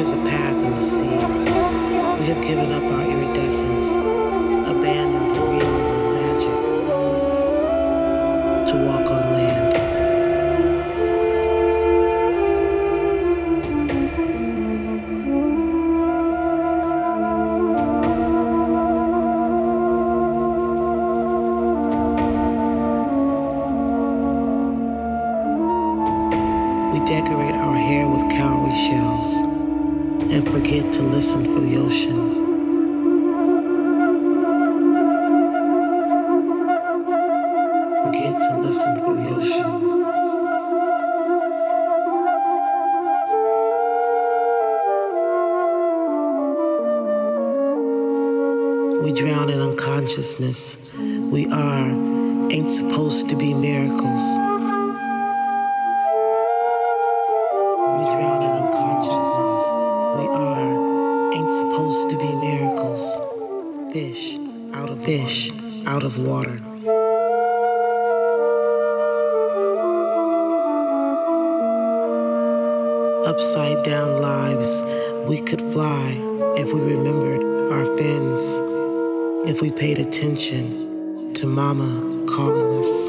There is a path in the sea. We have given up our iridescence, abandoned the realism of magic to walk on land. We decorate our hair with cowrie shells and forget to listen for the ocean. We drown in unconsciousness. We are, ain't supposed to be miracles. Fish out of water. Upside down lives, we could fly if we remembered our fins, if we paid attention to Mama calling us.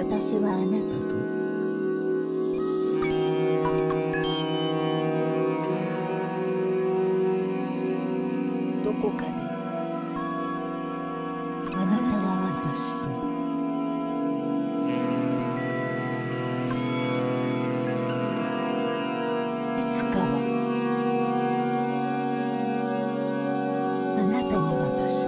私はあなたと。どこかであなたは私と。いつかはあなたに私を。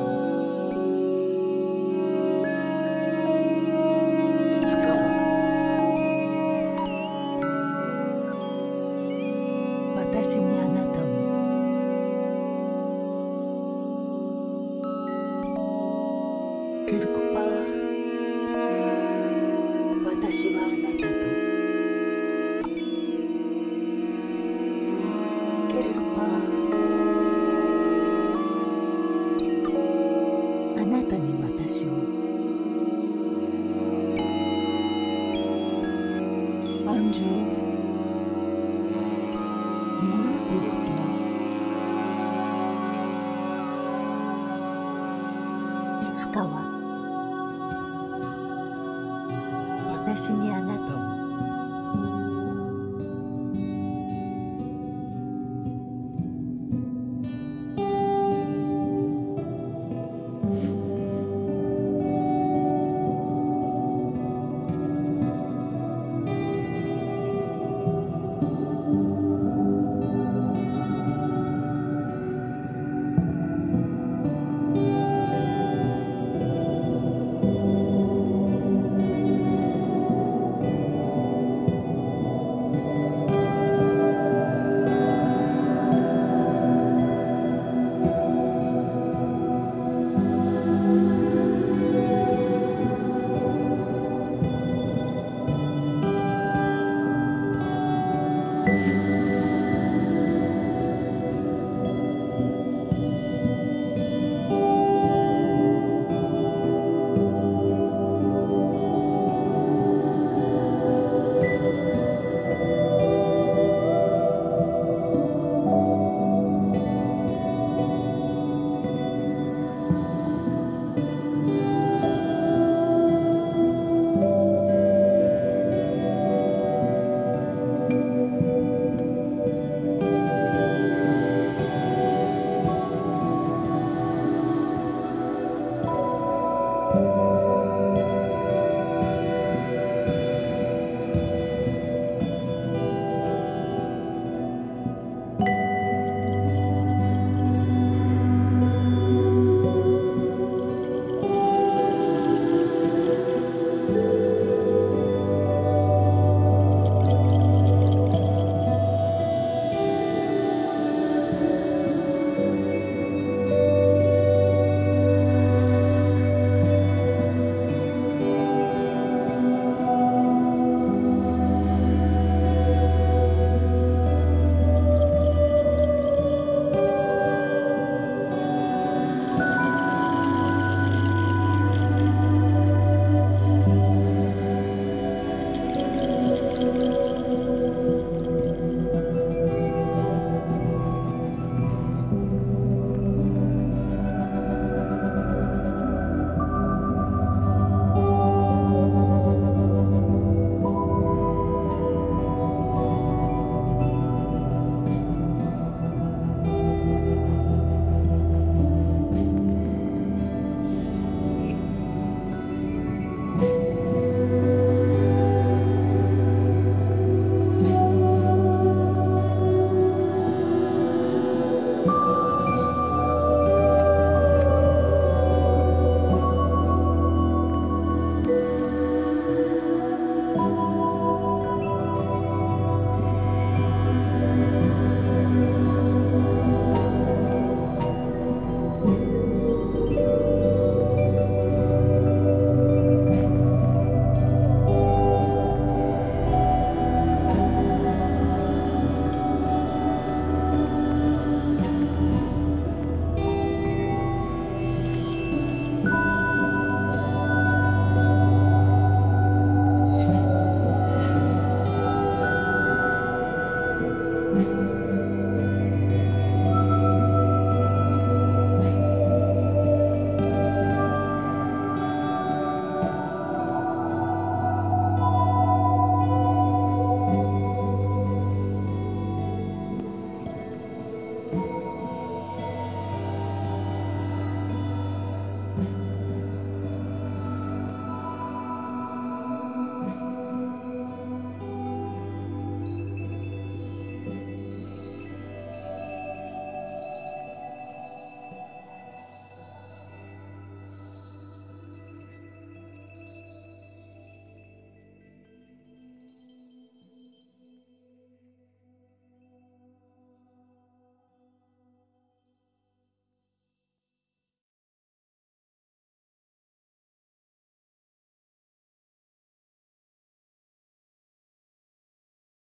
いつかは